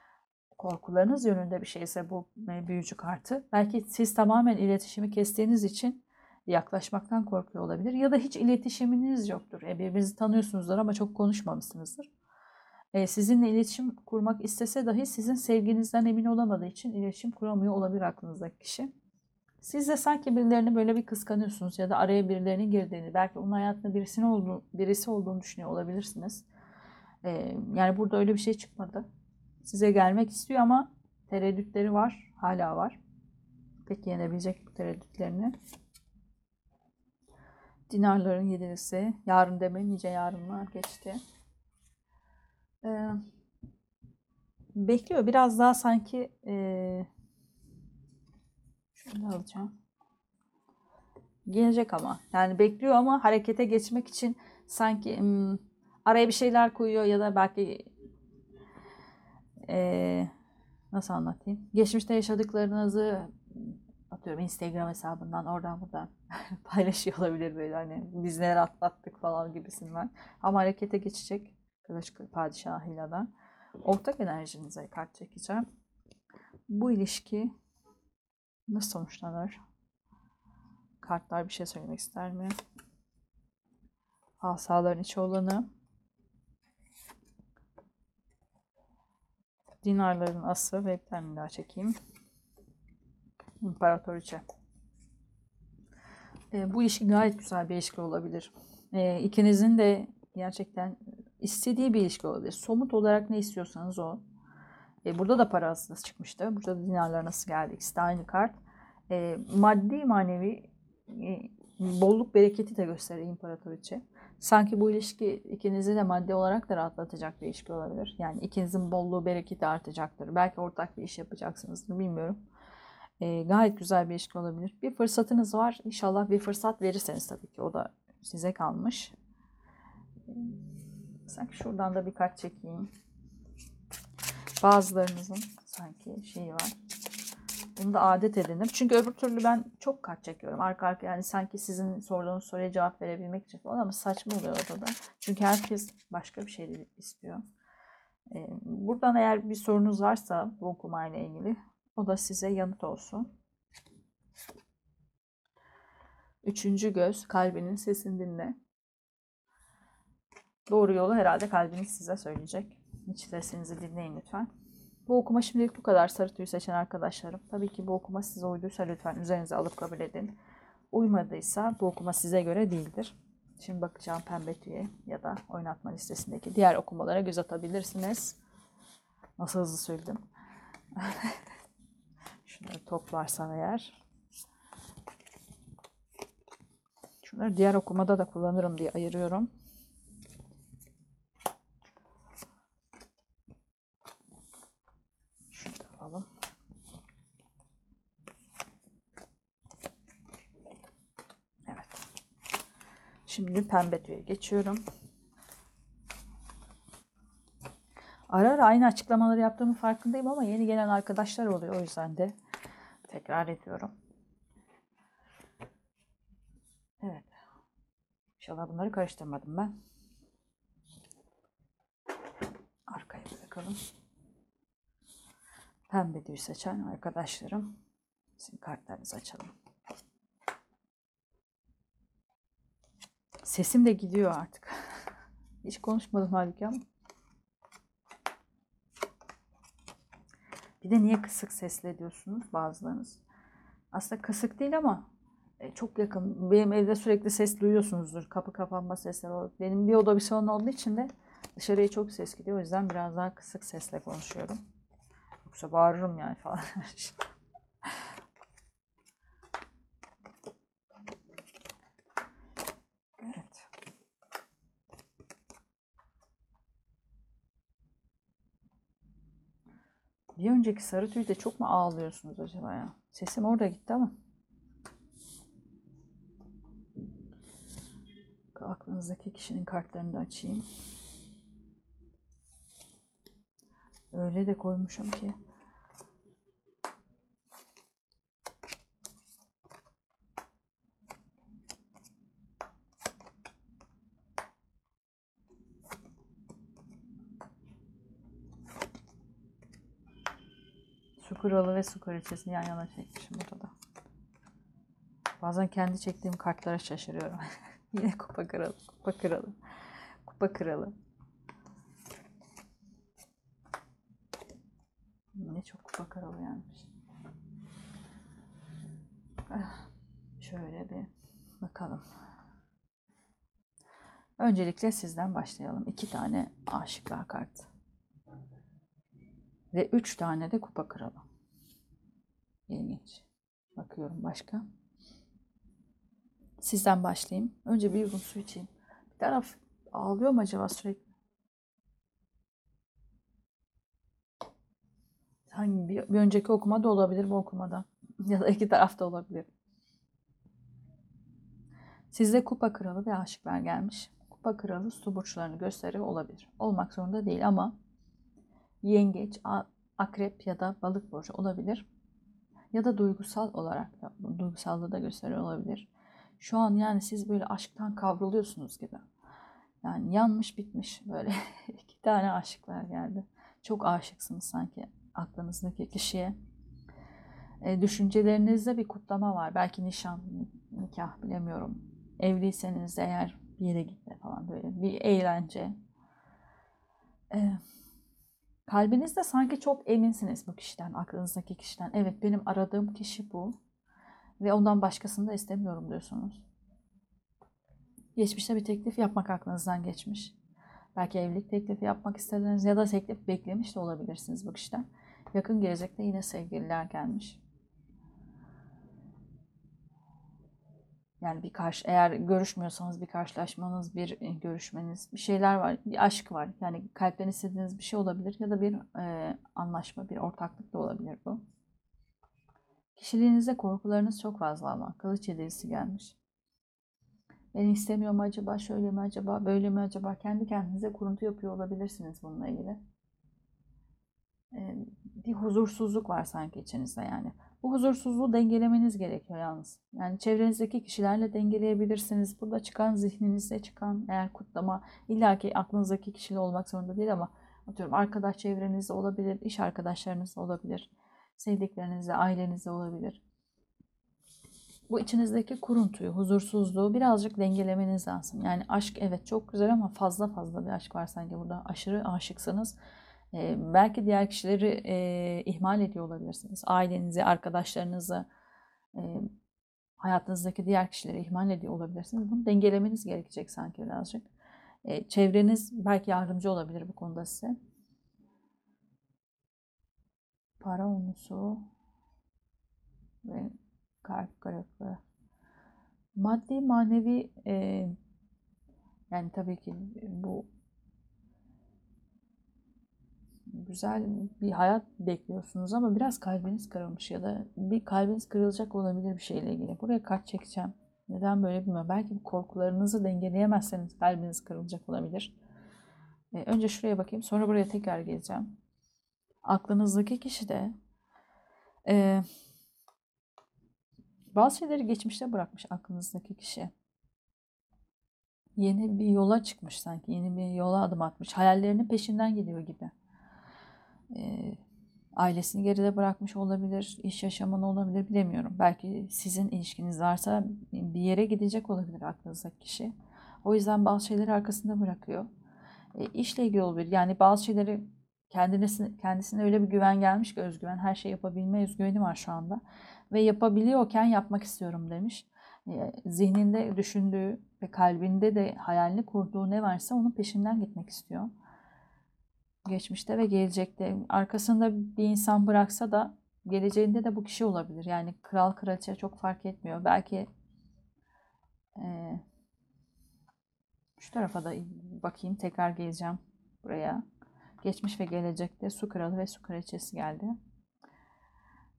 korkularınız yönünde bir şeyse bu e, büyücü kartı. Belki siz tamamen iletişimi kestiğiniz için yaklaşmaktan korkuyor olabilir. Ya da hiç iletişiminiz yoktur. E, birbirinizi tanıyorsunuzdur ama çok konuşmamışsınızdır. E, sizinle iletişim kurmak istese dahi sizin sevginizden emin olamadığı için iletişim kuramıyor olabilir aklınızdaki kişi. Siz de sanki birilerini böyle bir kıskanıyorsunuz ya da araya birilerinin girdiğini, belki onun hayatında birisinin olduğu, birisi olduğunu düşünüyor olabilirsiniz. Ee, yani burada öyle bir şey çıkmadı. Size gelmek istiyor ama tereddütleri var, hala var. Peki yenebilecek bu tereddütlerini? Dinarların yedilisi, yarın demeyin, nice yarınlar geçti. Ee, bekliyor, biraz daha sanki... E, Şunu alacağım. Gelecek ama. Yani bekliyor ama harekete geçmek için sanki ım, araya bir şeyler koyuyor ya da belki e, nasıl anlatayım? Geçmişte yaşadıklarınızı atıyorum Instagram hesabından oradan buradan paylaşıyor olabilir böyle hani biz neler atlattık falan gibisinden. Ama harekete geçecek. Kılıç padişahıyla da. Ortak enerjinize kart çekeceğim. Bu ilişki nasıl sonuçlanır? Kartlar bir şey söylemek ister mi? Asaların içi olanı. Dinarların ası ve bir tane daha çekeyim. İmparatoriçe. E, bu ilişki gayet güzel bir ilişki olabilir. E, ikinizin de gerçekten istediği bir ilişki olabilir. Somut olarak ne istiyorsanız o. Burada da para asılısı çıkmıştı. Burada da dinarlar nasıl geldi? İkisi de aynı kart. E, maddi manevi e, bolluk bereketi de gösteriyor imparatoriçe. Sanki bu ilişki ikinizi de maddi olarak da rahatlatacak bir ilişki olabilir. Yani ikinizin bolluğu bereketi artacaktır. Belki ortak bir iş yapacaksınızdır bilmiyorum. E, gayet güzel bir ilişki olabilir. Bir fırsatınız var. İnşallah bir fırsat verirseniz tabii ki o da size kalmış. Sanki şuradan da bir kart çekeyim. Bazılarınızın sanki şeyi var. Bunu da adet edindim. Çünkü öbür türlü ben çok kart çekiyorum. Arka arka yani sanki sizin sorduğunuz soruya cevap verebilmek için falan ama saçma oluyor orada da. Çünkü herkes başka bir şey istiyor. Ee, buradan eğer bir sorunuz varsa bu okumayla ilgili o da size yanıt olsun. Üçüncü göz, kalbinin sesini dinle. Doğru yolu herhalde kalbiniz size söyleyecek. İç sesinizi dinleyin lütfen. Bu okuma şimdilik bu kadar sarı tüyü seçen arkadaşlarım. Tabii ki bu okuma size uyduysa lütfen üzerinize alıp kabul edin. Uymadıysa bu okuma size göre değildir. Şimdi bakacağım pembe tüye ya da oynatma listesindeki diğer okumalara göz atabilirsiniz. Nasıl hızlı söyledim. Şunları toplarsam eğer. Şunları diğer okumada da kullanırım diye ayırıyorum. Şimdi pembe tüye geçiyorum. Ara ara aynı açıklamaları yaptığımın farkındayım ama yeni gelen arkadaşlar oluyor. O yüzden de tekrar ediyorum. Evet. İnşallah bunları karıştırmadım ben. Arkaya bırakalım. Pembe tüyü seçen arkadaşlarım. Sizin kartlarınızı açalım. Sesim de gidiyor artık. Hiç konuşmadım halbuki ama. Bir de niye kısık sesle diyorsunuz bazılarınız? Aslında kısık değil ama çok yakın. Benim evde sürekli ses duyuyorsunuzdur. Kapı kapanma sesleri olur. Benim bir oda bir salon olduğu için de dışarıya çok ses gidiyor. O yüzden biraz daha kısık sesle konuşuyorum. Yoksa bağırırım yani falan. Bir önceki sarı tüyde çok mu ağlıyorsunuz acaba ya? Sesim orada gitti ama. Aklınızdaki kişinin kartlarını da açayım. Öyle de koymuşum ki. Su kralı ve su kraliçesini yan yana çekmişim burada da. Bazen kendi çektiğim kartlara şaşırıyorum. Yine kupa kralı, kupa kralı, kupa kralı. Ne çok kupa kralı gelmiş. Şöyle bir bakalım. Öncelikle sizden başlayalım. İki tane aşıklar kartı. Ve üç tane de kupa kralı. İlginç. Bakıyorum başka. Sizden başlayayım. Önce bir yudum su içeyim. Bir taraf ağlıyor mu acaba sürekli? Hangi bir, bir önceki okuma da olabilir bu okumada. Ya da iki taraf da olabilir. Sizde kupa kralı ve aşıklar gelmiş. Kupa kralı su burçlarını gösteriyor olabilir. Olmak zorunda değil ama yengeç, akrep ya da balık burcu olabilir. Ya da duygusal olarak da, duygusallığı da gösteriyor olabilir. Şu an yani siz böyle aşktan kavruluyorsunuz gibi. Yani yanmış bitmiş böyle iki tane aşıklar geldi. Çok aşıksınız sanki aklınızdaki kişiye. E, düşüncelerinizde bir kutlama var. Belki nişan, nikah bilemiyorum. Evliyseniz eğer bir yere gitme falan böyle bir eğlence. E, kalbinizde sanki çok eminsiniz bu kişiden, aklınızdaki kişiden. Evet benim aradığım kişi bu. Ve ondan başkasını da istemiyorum diyorsunuz. Geçmişte bir teklif yapmak aklınızdan geçmiş. Belki evlilik teklifi yapmak istediniz ya da teklif beklemiş de olabilirsiniz bu kişiden. Yakın gelecekte yine sevgililer gelmiş. Yani bir karşı, eğer görüşmüyorsanız bir karşılaşmanız, bir görüşmeniz, bir şeyler var, bir aşk var. Yani kalpten istediğiniz bir şey olabilir ya da bir e, anlaşma, bir ortaklık da olabilir bu. Kişiliğinizde korkularınız çok fazla ama kılıç yedilisi gelmiş. Beni istemiyor mu acaba, şöyle mi acaba, böyle mi acaba? Kendi kendinize kuruntu yapıyor olabilirsiniz bununla ilgili. Ee, bir huzursuzluk var sanki içinizde yani. Bu huzursuzluğu dengelemeniz gerekiyor yalnız. Yani çevrenizdeki kişilerle dengeleyebilirsiniz. Burada çıkan, zihninizde çıkan eğer kutlama, illaki aklınızdaki kişiyle olmak zorunda değil ama atıyorum arkadaş çevrenizde olabilir, iş arkadaşlarınızda olabilir. Sevdiklerinizle, ailenizle olabilir. Bu içinizdeki kuruntuyu, huzursuzluğu birazcık dengelemeniz lazım. Yani aşk evet çok güzel ama fazla fazla bir aşk var sanki burada. Aşırı aşıksınız. Ee, belki diğer kişileri e, ihmal ediyor olabilirsiniz. Ailenizi, arkadaşlarınızı, e, hayatınızdaki diğer kişileri ihmal ediyor olabilirsiniz. Bunu dengelemeniz gerekecek sanki birazcık. E, çevreniz belki yardımcı olabilir bu konuda size. Para onusu ve kalp grafiği. Maddi manevi e, yani tabii ki bu güzel bir hayat bekliyorsunuz ama biraz kalbiniz kırılmış ya da bir kalbiniz kırılacak olabilir bir şeyle ilgili. Buraya kart çekeceğim. Neden böyle bilmiyorum. Belki korkularınızı dengeleyemezseniz kalbiniz kırılacak olabilir. E, önce şuraya bakayım sonra buraya tekrar geleceğim. Aklınızdaki kişi de e, bazı şeyleri geçmişte bırakmış aklınızdaki kişi. Yeni bir yola çıkmış sanki. Yeni bir yola adım atmış. Hayallerinin peşinden gidiyor gibi. E, ailesini geride bırakmış olabilir. İş yaşamını olabilir bilemiyorum. Belki sizin ilişkiniz varsa bir yere gidecek olabilir aklınızdaki kişi. O yüzden bazı şeyleri arkasında bırakıyor. E, işle ilgili olabilir. Yani bazı şeyleri... Kendisine, kendisine öyle bir güven gelmiş ki özgüven, her şey yapabilme özgüveni var şu anda. Ve yapabiliyorken yapmak istiyorum demiş. E, zihninde düşündüğü ve kalbinde de hayalini kurduğu ne varsa onun peşinden gitmek istiyor. Geçmişte ve gelecekte. Arkasında bir insan bıraksa da geleceğinde de bu kişi olabilir. Yani kral kraliçe çok fark etmiyor. Belki e, şu tarafa da bakayım tekrar geleceğim buraya. Geçmiş ve gelecekte su kralı ve su kraliçesi geldi.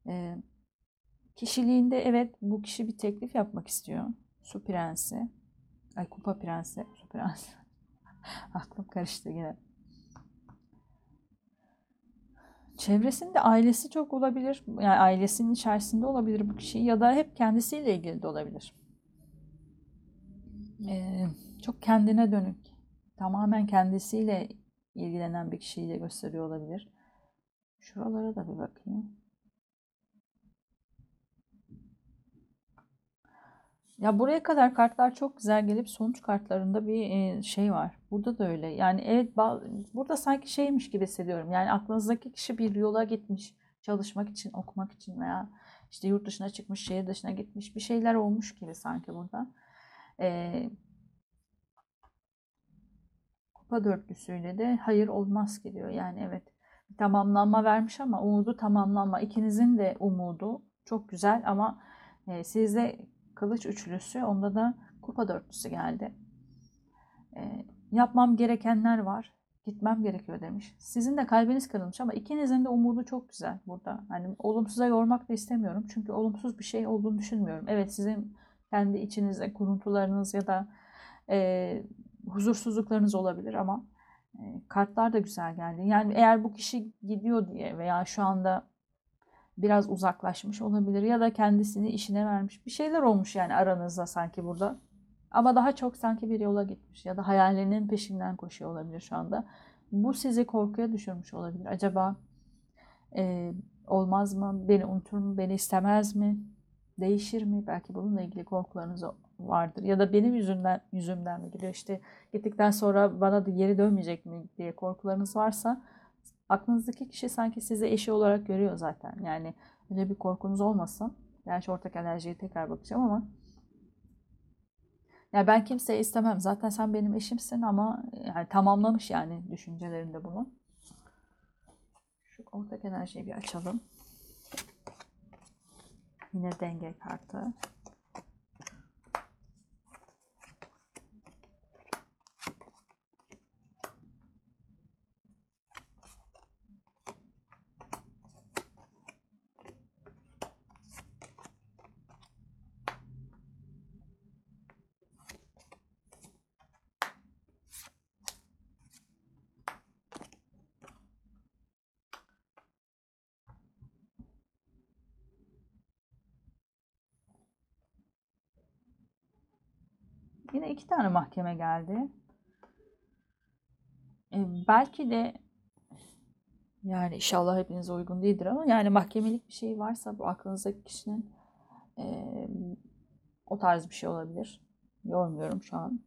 Ee, kişiliğinde evet bu kişi bir teklif yapmak istiyor. Su prensi. Ay kupa prensi. Su prensi. Aklım karıştı yine. Çevresinde ailesi çok olabilir. Yani ailesinin içerisinde olabilir bu kişi. Ya da hep kendisiyle ilgili de olabilir. Ee, çok kendine dönük. Tamamen kendisiyle ilgilenen bir kişiyi de gösteriyor olabilir. Şuralara da bir bakayım. Ya buraya kadar kartlar çok güzel gelip sonuç kartlarında bir şey var. Burada da öyle. Yani evet, burada sanki şeymiş gibi hissediyorum. Yani aklınızdaki kişi bir yola gitmiş. Çalışmak için, okumak için veya işte yurt dışına çıkmış, şehir dışına gitmiş. Bir şeyler olmuş gibi sanki burada. Ee, kupa dörtlüsüyle de hayır olmaz ki diyor. Yani evet, tamamlanma vermiş ama umudu tamamlanma. İkinizin de umudu çok güzel ama e, sizde kılıç üçlüsü, onda da kupa dörtlüsü geldi. E, yapmam gerekenler var. Gitmem gerekiyor demiş. Sizin de kalbiniz kırılmış ama ikinizin de umudu çok güzel burada. Hani olumsuza yormak da istemiyorum. Çünkü olumsuz bir şey olduğunu düşünmüyorum. Evet, sizin kendi içinizde kuruntularınız ya da e, huzursuzluklarınız olabilir ama e, kartlar da güzel geldi. Yani eğer bu kişi gidiyor diye veya şu anda biraz uzaklaşmış olabilir ya da kendisini işine vermiş. Bir şeyler olmuş yani aranızda sanki burada. Ama daha çok sanki bir yola gitmiş ya da hayallerinin peşinden koşuyor olabilir şu anda. Bu sizi korkuya düşürmüş olabilir. Acaba e, olmaz mı? Beni unutur mu? Beni istemez mi? Değişir mi? Belki bununla ilgili korkularınız vardır. Ya da benim yüzümden, yüzümden mi gidiyor? İşte gittikten sonra bana da geri dönmeyecek mi diye korkularınız varsa aklınızdaki kişi sanki sizi eşi olarak görüyor zaten. Yani öyle bir korkunuz olmasın. Gerçi ortak enerjiye tekrar bakacağım ama yani ben kimseyi istemem. Zaten sen benim eşimsin ama yani tamamlamış yani düşüncelerinde bunu. Şu ortak enerjiyi bir açalım. Yine denge kartı. Yine iki tane mahkeme geldi. E, belki de yani inşallah hepinize uygun değildir ama yani mahkemelik bir şey varsa bu aklınızdaki kişinin e, o tarz bir şey olabilir. Yormuyorum şu an.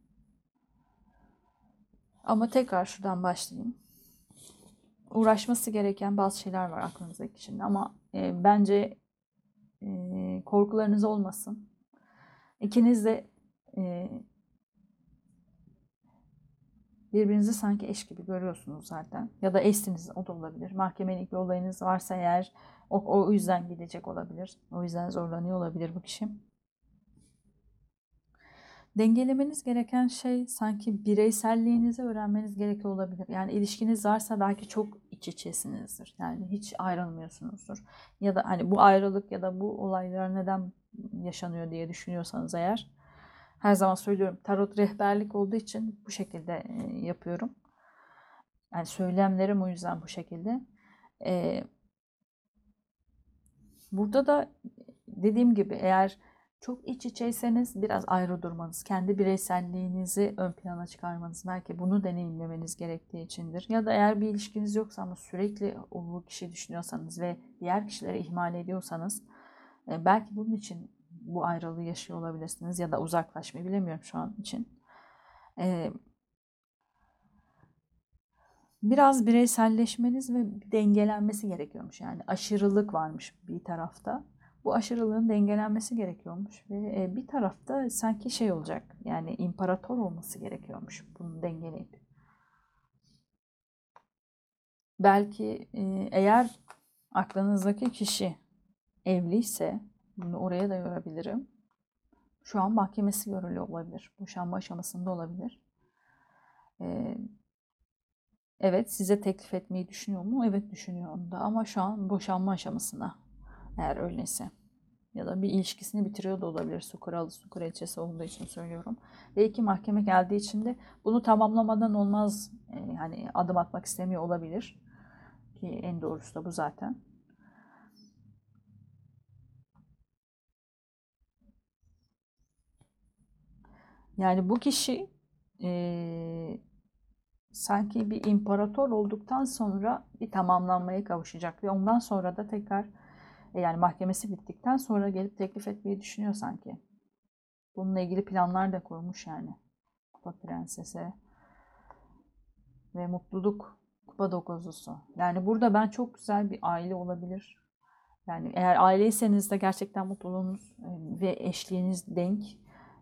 Ama tekrar şuradan başlayayım. Uğraşması gereken bazı şeyler var aklınızdaki kişinin ama e, bence e, korkularınız olmasın. İkiniz de e, birbirinizi sanki eş gibi görüyorsunuz zaten. Ya da eşsiniz, o da olabilir. Mahkemelik bir olayınız varsa eğer o, o yüzden gidecek olabilir. O yüzden zorlanıyor olabilir bu kişi. Dengelemeniz gereken şey sanki bireyselliğinizi öğrenmeniz gerekiyor olabilir. Yani ilişkiniz varsa belki çok iç içesinizdir. Yani hiç ayrılmıyorsunuzdur. Ya da hani bu ayrılık ya da bu olaylar neden yaşanıyor diye düşünüyorsanız eğer. Her zaman söylüyorum, tarot rehberlik olduğu için bu şekilde yapıyorum. Yani söylemlerim o yüzden bu şekilde. Ee, burada da dediğim gibi eğer çok iç içeyseniz biraz ayrı durmanız, kendi bireyselliğinizi ön plana çıkarmanız, belki bunu deneyimlemeniz gerektiği içindir. Ya da eğer bir ilişkiniz yoksa ama sürekli o kişiyi düşünüyorsanız ve diğer kişileri ihmal ediyorsanız belki bunun için bu ayrılığı yaşıyor olabilirsiniz ya da uzaklaşmayı, bilemiyorum şu an için. Ee, biraz bireyselleşmeniz ve dengelenmesi gerekiyormuş. Yani aşırılık varmış bir tarafta. Bu aşırılığın dengelenmesi gerekiyormuş ve bir tarafta sanki şey olacak. Yani imparator olması gerekiyormuş bunu dengeleyip. Belki eğer aklınızdaki kişi evliyse bunu oraya da yorabilirim. Şu an mahkemesi görülüyor olabilir. Boşanma aşamasında olabilir. Ee, evet, size teklif etmeyi düşünüyor mu? Evet, düşünüyor onda ama şu an boşanma aşamasına, eğer öyleyse. Ya da bir ilişkisini bitiriyor da olabilir. Su kralı, su kraliçesi olduğu için söylüyorum. Ve iki mahkeme geldiği için de bunu tamamlamadan olmaz. Ee, hani adım atmak istemiyor olabilir. Ki en doğrusu da bu zaten. Yani bu kişi e, sanki bir imparator olduktan sonra bir tamamlanmaya kavuşacak ve ondan sonra da tekrar e, yani mahkemesi bittikten sonra gelip teklif etmeyi düşünüyor sanki. Bununla ilgili planlar da kurmuş yani. Kupa prensesi ve mutluluk, kupa dokuzusu. Yani burada ben çok güzel bir aile olabilir. Yani eğer aileyseniz de gerçekten mutluluğunuz ve eşliğiniz denk.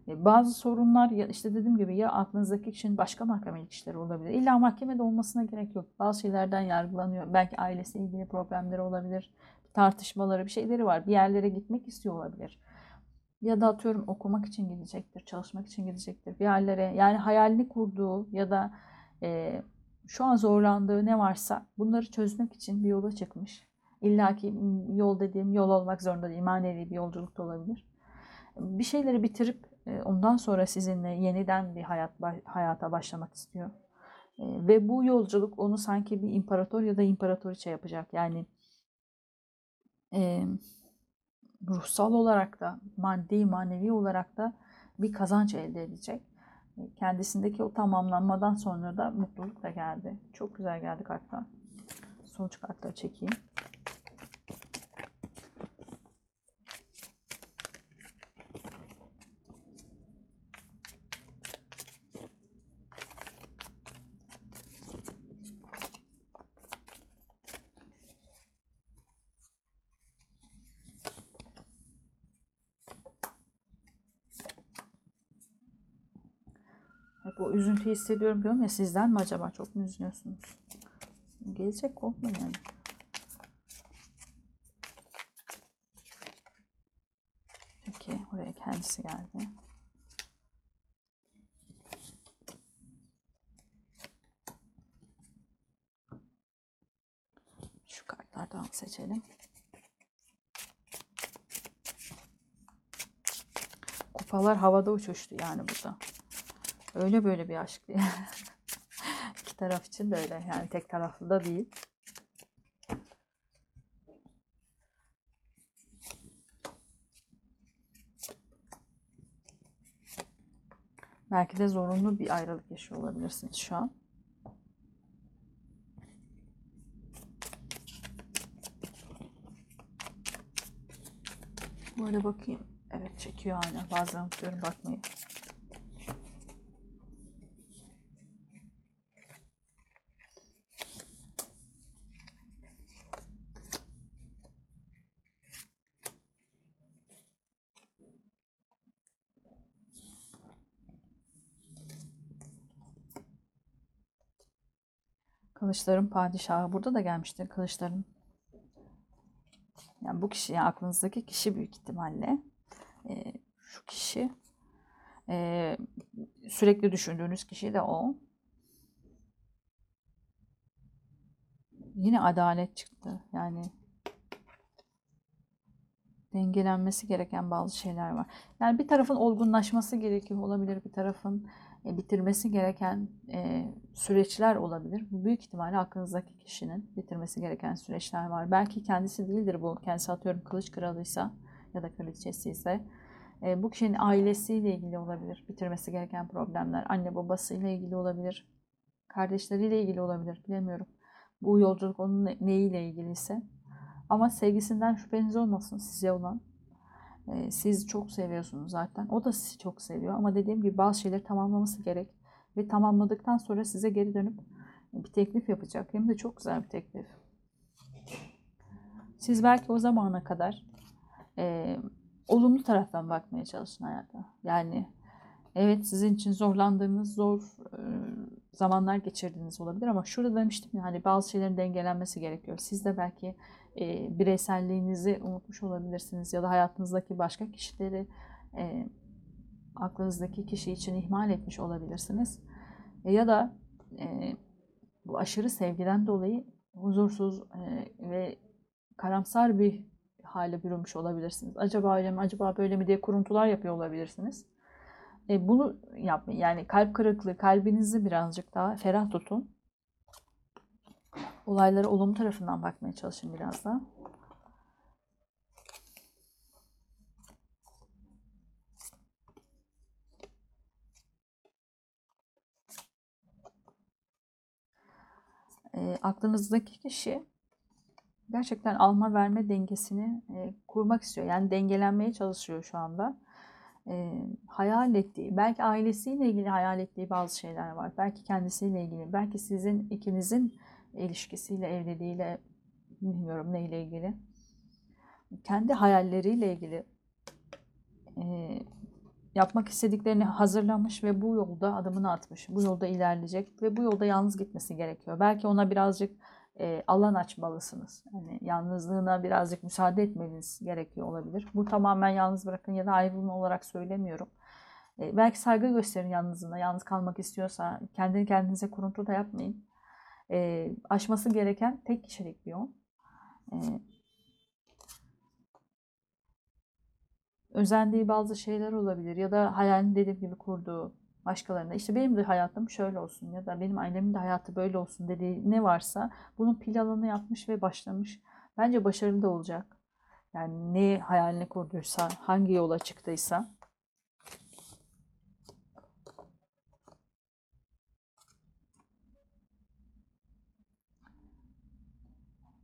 Bazı sorunlar işte dediğim gibi ya aklınızdaki kişinin başka mahkemelik işleri olabilir. İlla mahkemede olmasına gerek yok. Bazı şeylerden yargılanıyor. Belki ailesiyle ilgili problemleri olabilir. Tartışmaları, bir şeyleri var. Bir yerlere gitmek istiyor olabilir. Ya da atıyorum okumak için gidecektir, çalışmak için gidecektir bir yerlere. Yani hayalini kurduğu ya da e, şu an zorlandığı ne varsa bunları çözmek için bir yola çıkmış. İlla ki yol dediğim yol olmak zorunda değil. Manevi bir yolculuk da olabilir. Bir şeyleri bitirip e, ondan sonra sizinle yeniden bir hayat hayata başlamak istiyor. E, ve bu yolculuk onu sanki bir imparator ya da imparatoriçe yapacak. Yani e, ruhsal olarak da, maddi, manevi olarak da bir kazanç elde edecek. Kendisindeki o tamamlanmadan sonra da mutluluk da geldi. Çok güzel geldi kartlar. Sonuç kartları çekeyim. O üzüntü hissediyorum diyorum ya, sizden mi acaba, çok mu üzülüyorsunuz? Gelecek korkma yani. Peki oraya kendisi geldi. Şu kartlardan seçelim. Kupalar havada uçuştu yani burada. Öyle böyle bir aşk diye. İki taraf için de öyle. Yani tek taraflı da değil. Belki de zorunlu bir ayrılık yaşıyor olabilirsiniz şu an. Böyle bakayım. Evet, çekiyor hala. Bazen unutuyorum bakmayı. Kılıçların padişahı burada da gelmiştir. Kılıçların, yani bu kişi, yani aklınızdaki kişi büyük ihtimalle e, şu kişi e, sürekli düşündüğünüz kişi de o. Yine adalet çıktı. Yani dengelenmesi gereken bazı şeyler var. Yani bir tarafın olgunlaşması gerekiyor olabilir, bir tarafın bitirmesi gereken e, süreçler olabilir. Büyük ihtimalle aklınızdaki kişinin bitirmesi gereken süreçler var. Belki kendisi değildir bu. Kendisi atıyorum kılıç kralıysa ya da kraliçesiyse. E, bu kişinin ailesiyle ilgili olabilir. Bitirmesi gereken problemler. Anne babasıyla ilgili olabilir. Kardeşleriyle ilgili olabilir. Bilemiyorum. Bu yolculuk onun neyiyle ilgiliyse. Ama sevgisinden şüpheniz olmasın size olan. Siz çok seviyorsunuz zaten. O da sizi çok seviyor. Ama dediğim gibi bazı şeyleri tamamlaması gerek. Ve tamamladıktan sonra size geri dönüp bir teklif yapacak. Hem de çok güzel bir teklif. Siz belki o zamana kadar e, olumlu taraftan bakmaya çalışın hayata. Yani evet, sizin için zorlandığınız, zor e, zamanlar geçirdiğiniz olabilir. Ama şurada demiştim ya, hani bazı şeylerin dengelenmesi gerekiyor. Siz de belki E, bireyselliğinizi unutmuş olabilirsiniz ya da hayatınızdaki başka kişileri e, aklınızdaki kişi için ihmal etmiş olabilirsiniz. E, ya da e, bu aşırı sevgiden dolayı huzursuz e, ve karamsar bir hale bürünmüş olabilirsiniz. Acaba öyle mi, acaba böyle mi diye kuruntular yapıyor olabilirsiniz. E, bunu yapmayın. Yani kalp kırıklığı, kalbinizi birazcık daha ferah tutun. Olaylara olumlu tarafından bakmaya çalışın biraz da. E, aklınızdaki kişi gerçekten alma verme dengesini e, kurmak istiyor. Yani dengelenmeye çalışıyor şu anda. E, e, hayal ettiği, belki ailesiyle ilgili hayal ettiği bazı şeyler var. Belki kendisiyle ilgili, belki sizin ikinizin ilişkisiyle, evliliğiyle, bilmiyorum neyle ilgili. Kendi hayalleriyle ilgili e, yapmak istediklerini hazırlamış ve bu yolda adımını atmış. Bu yolda ilerleyecek ve bu yolda yalnız gitmesi gerekiyor. Belki ona birazcık e, alan açmalısınız. Yani yalnızlığına birazcık müsaade etmeniz gerekiyor olabilir. Bu tamamen yalnız bırakın ya da ayrılın olarak söylemiyorum. E, belki saygı gösterin yalnızlığına. Yalnız kalmak istiyorsa kendini kendinize kuruntu da yapmayın. E, aşması gereken tek kişilik bir yol. E, Özendiği bazı şeyler olabilir ya da hayalini dediğim gibi kurduğu başkalarına. İşte benim de hayatım şöyle olsun ya da benim ailemin de hayatı böyle olsun dediği ne varsa bunun planını yapmış ve başlamış. Bence başarılı da olacak. Yani ne hayalini kurduysa, hangi yola çıktıysa.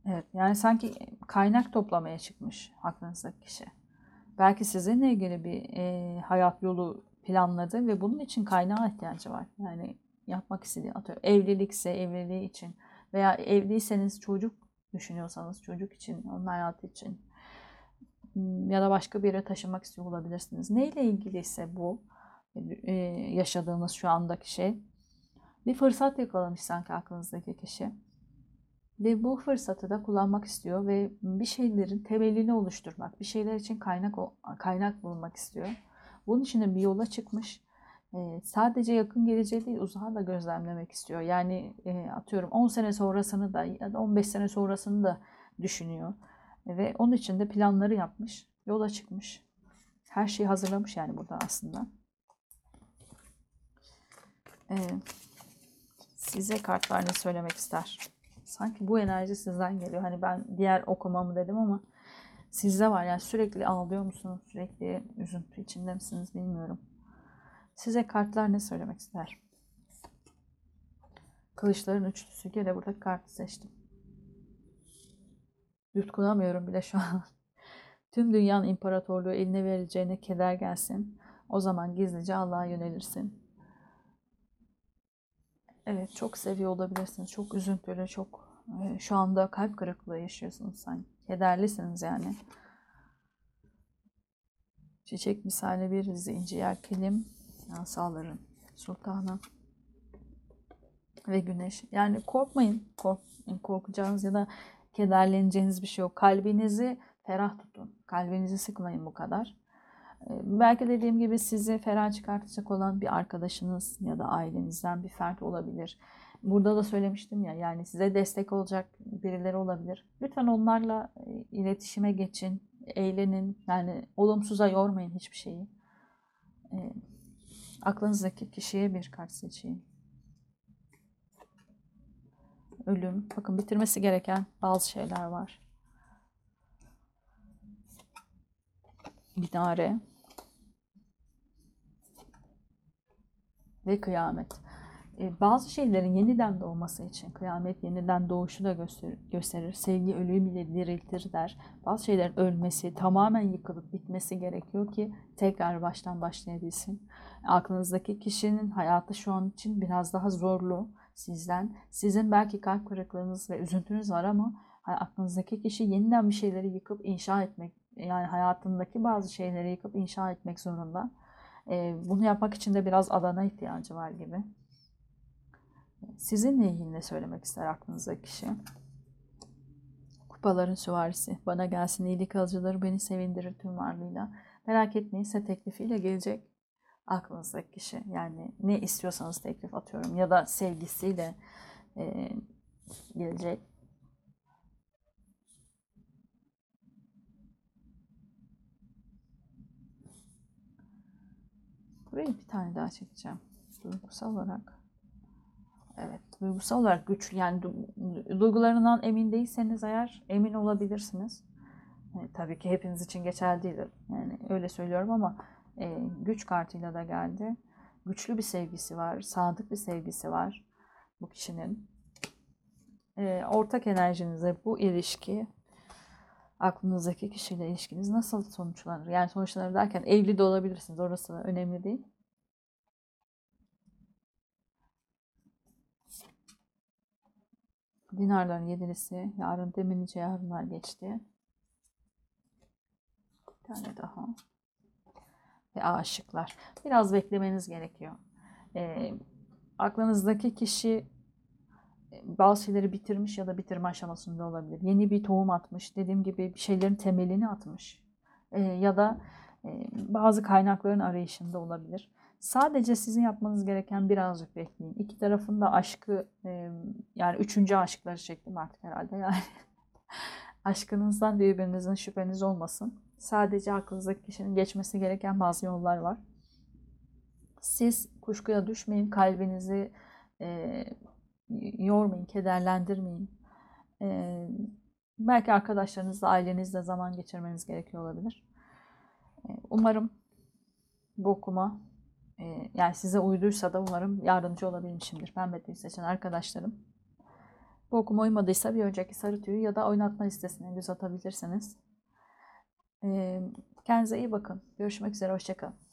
Evet, yani sanki kaynak toplamaya çıkmış aklınızdaki kişi. Belki sizinle ilgili bir e, hayat yolu planladı ve bunun için kaynağa ihtiyacı var. Yani yapmak istediği, atıyorum evlilikse evliliği için veya evliyseniz çocuk düşünüyorsanız çocuk için, onun hayatı için ya da başka bir yere taşınmak istiyor olabilirsiniz. Neyle ilgiliyse bu e, yaşadığınız şu andaki şey bir fırsat yakalamış sanki aklınızdaki kişi. Ve bu fırsatı da kullanmak istiyor ve bir şeylerin temelini oluşturmak, bir şeyler için kaynak kaynak bulmak istiyor. Bunun için de bir yola çıkmış. E, sadece yakın geleceği değil, uzağa da gözlemlemek istiyor. Yani e, atıyorum on sene sonrasını da ya da on beş sene sonrasını da düşünüyor. E, ve onun için de planları yapmış, yola çıkmış. Her şeyi hazırlamış yani burada aslında. E, size kartlar ne söylemek ister? Sanki bu enerji sizden geliyor. Hani ben diğer okumamı dedim ama sizde var. Yani sürekli ağlıyor musunuz? Sürekli üzüntü içinde misiniz bilmiyorum. Size kartlar ne söylemek ister? Kılıçların üçlüsü. Gene buradaki kartı seçtim. Yutkunamıyorum bile şu an. Tüm dünyanın imparatorluğu eline verileceğine keder gelsin. O zaman gizlice Allah'a yönelirsin. Evet, çok seviyor olabilirsiniz. Çok üzüntülü, çok şu anda kalp kırıklığı yaşıyorsunuz sanki. Kederlisiniz yani. Çiçek misali bir zincir yelkelim, asaların sultanı ve güneş. Yani korkmayın. Kork, korkacağınız ya da kederleneceğiniz bir şey yok. Kalbinizi ferah tutun. Kalbinizi sıkmayın bu kadar. Belki dediğim gibi sizi ferah çıkartacak olan bir arkadaşınız ya da ailenizden bir fert olabilir. Burada da söylemiştim ya, yani size destek olacak birileri olabilir. Lütfen onlarla iletişime geçin, eğlenin. Yani olumsuza yormayın hiçbir şeyi. E, aklınızdaki kişiye bir kart seçeyim. Ölüm. Bakın bitirmesi gereken bazı şeyler var. Binare ve kıyamet. Ee, bazı şeylerin yeniden doğması için kıyamet yeniden doğuşu da gösterir. gösterir. Sevgi ölüyü bile diriltir der. Bazı şeylerin ölmesi, tamamen yıkılıp bitmesi gerekiyor ki tekrar baştan başlayabilsin. Aklınızdaki kişinin hayatı şu an için biraz daha zorlu sizden. Sizin belki kalp kırıklığınız ve üzüntünüz var ama aklınızdaki kişi yeniden bir şeyleri yıkıp inşa etmek, yani hayatındaki bazı şeyleri yıkıp inşa etmek zorunda. Ee, bunu yapmak için de biraz alana ihtiyacı var gibi. Sizinle ilgili ne söylemek ister aklınızdaki kişi? Kupaların süvarisi. Bana gelsin iyilik alıcıları, beni sevindirir tüm varlığıyla. Merak etmeyin, size teklifiyle gelecek aklınızdaki kişi. Yani ne istiyorsanız teklif atıyorum ya da sevgisiyle e, gelecek. Buraya bir tane daha çekeceğim. Duygusal olarak. Evet. Duygusal olarak güçlü. Yani du- duygularından emin değilseniz eğer emin olabilirsiniz. E, tabii ki hepiniz için geçerli değildir. Yani öyle söylüyorum ama e, güç kartıyla da geldi. Güçlü bir sevgisi var. Sadık bir sevgisi var bu kişinin. E, ortak enerjinize bu ilişki aklınızdaki kişiyle ilişkiniz nasıl sonuçlanır? Yani sonuçlanır derken evli de olabilirsiniz. Orası önemli değil. Dinarların yedilisi. Yarın demin nice yarınlar geçti. Bir tane daha. Ve aşıklar. Biraz beklemeniz gerekiyor. E, aklınızdaki kişi bazı şeyleri bitirmiş ya da bitirme aşamasında olabilir. Yeni bir tohum atmış. Dediğim gibi bir şeylerin temelini atmış. E, ya da e, bazı kaynakların arayışında olabilir. Sadece sizin yapmanız gereken birazcık bekleyin. İki tarafın da aşkı, e, yani üçüncü aşkları çektim artık herhalde. Yani aşkınızdan birbirinizin şüpheniz olmasın. Sadece aklınızdaki kişinin geçmesi gereken bazı yollar var. Siz kuşkuya düşmeyin, kalbinizi e, yormayın, kederlendirmeyin. E, belki arkadaşlarınızla, ailenizle zaman geçirmeniz gerekiyor olabilir. E, umarım bu okuma, e, yani size uyduysa da umarım yardımcı olabilmişimdir. Pembe tüyü seçen arkadaşlarım. Bu okuma uymadıysa bir önceki sarı tüyü ya da oynatma listesine göz atabilirsiniz. Kendinize iyi bakın. Görüşmek üzere. Hoşça kalın.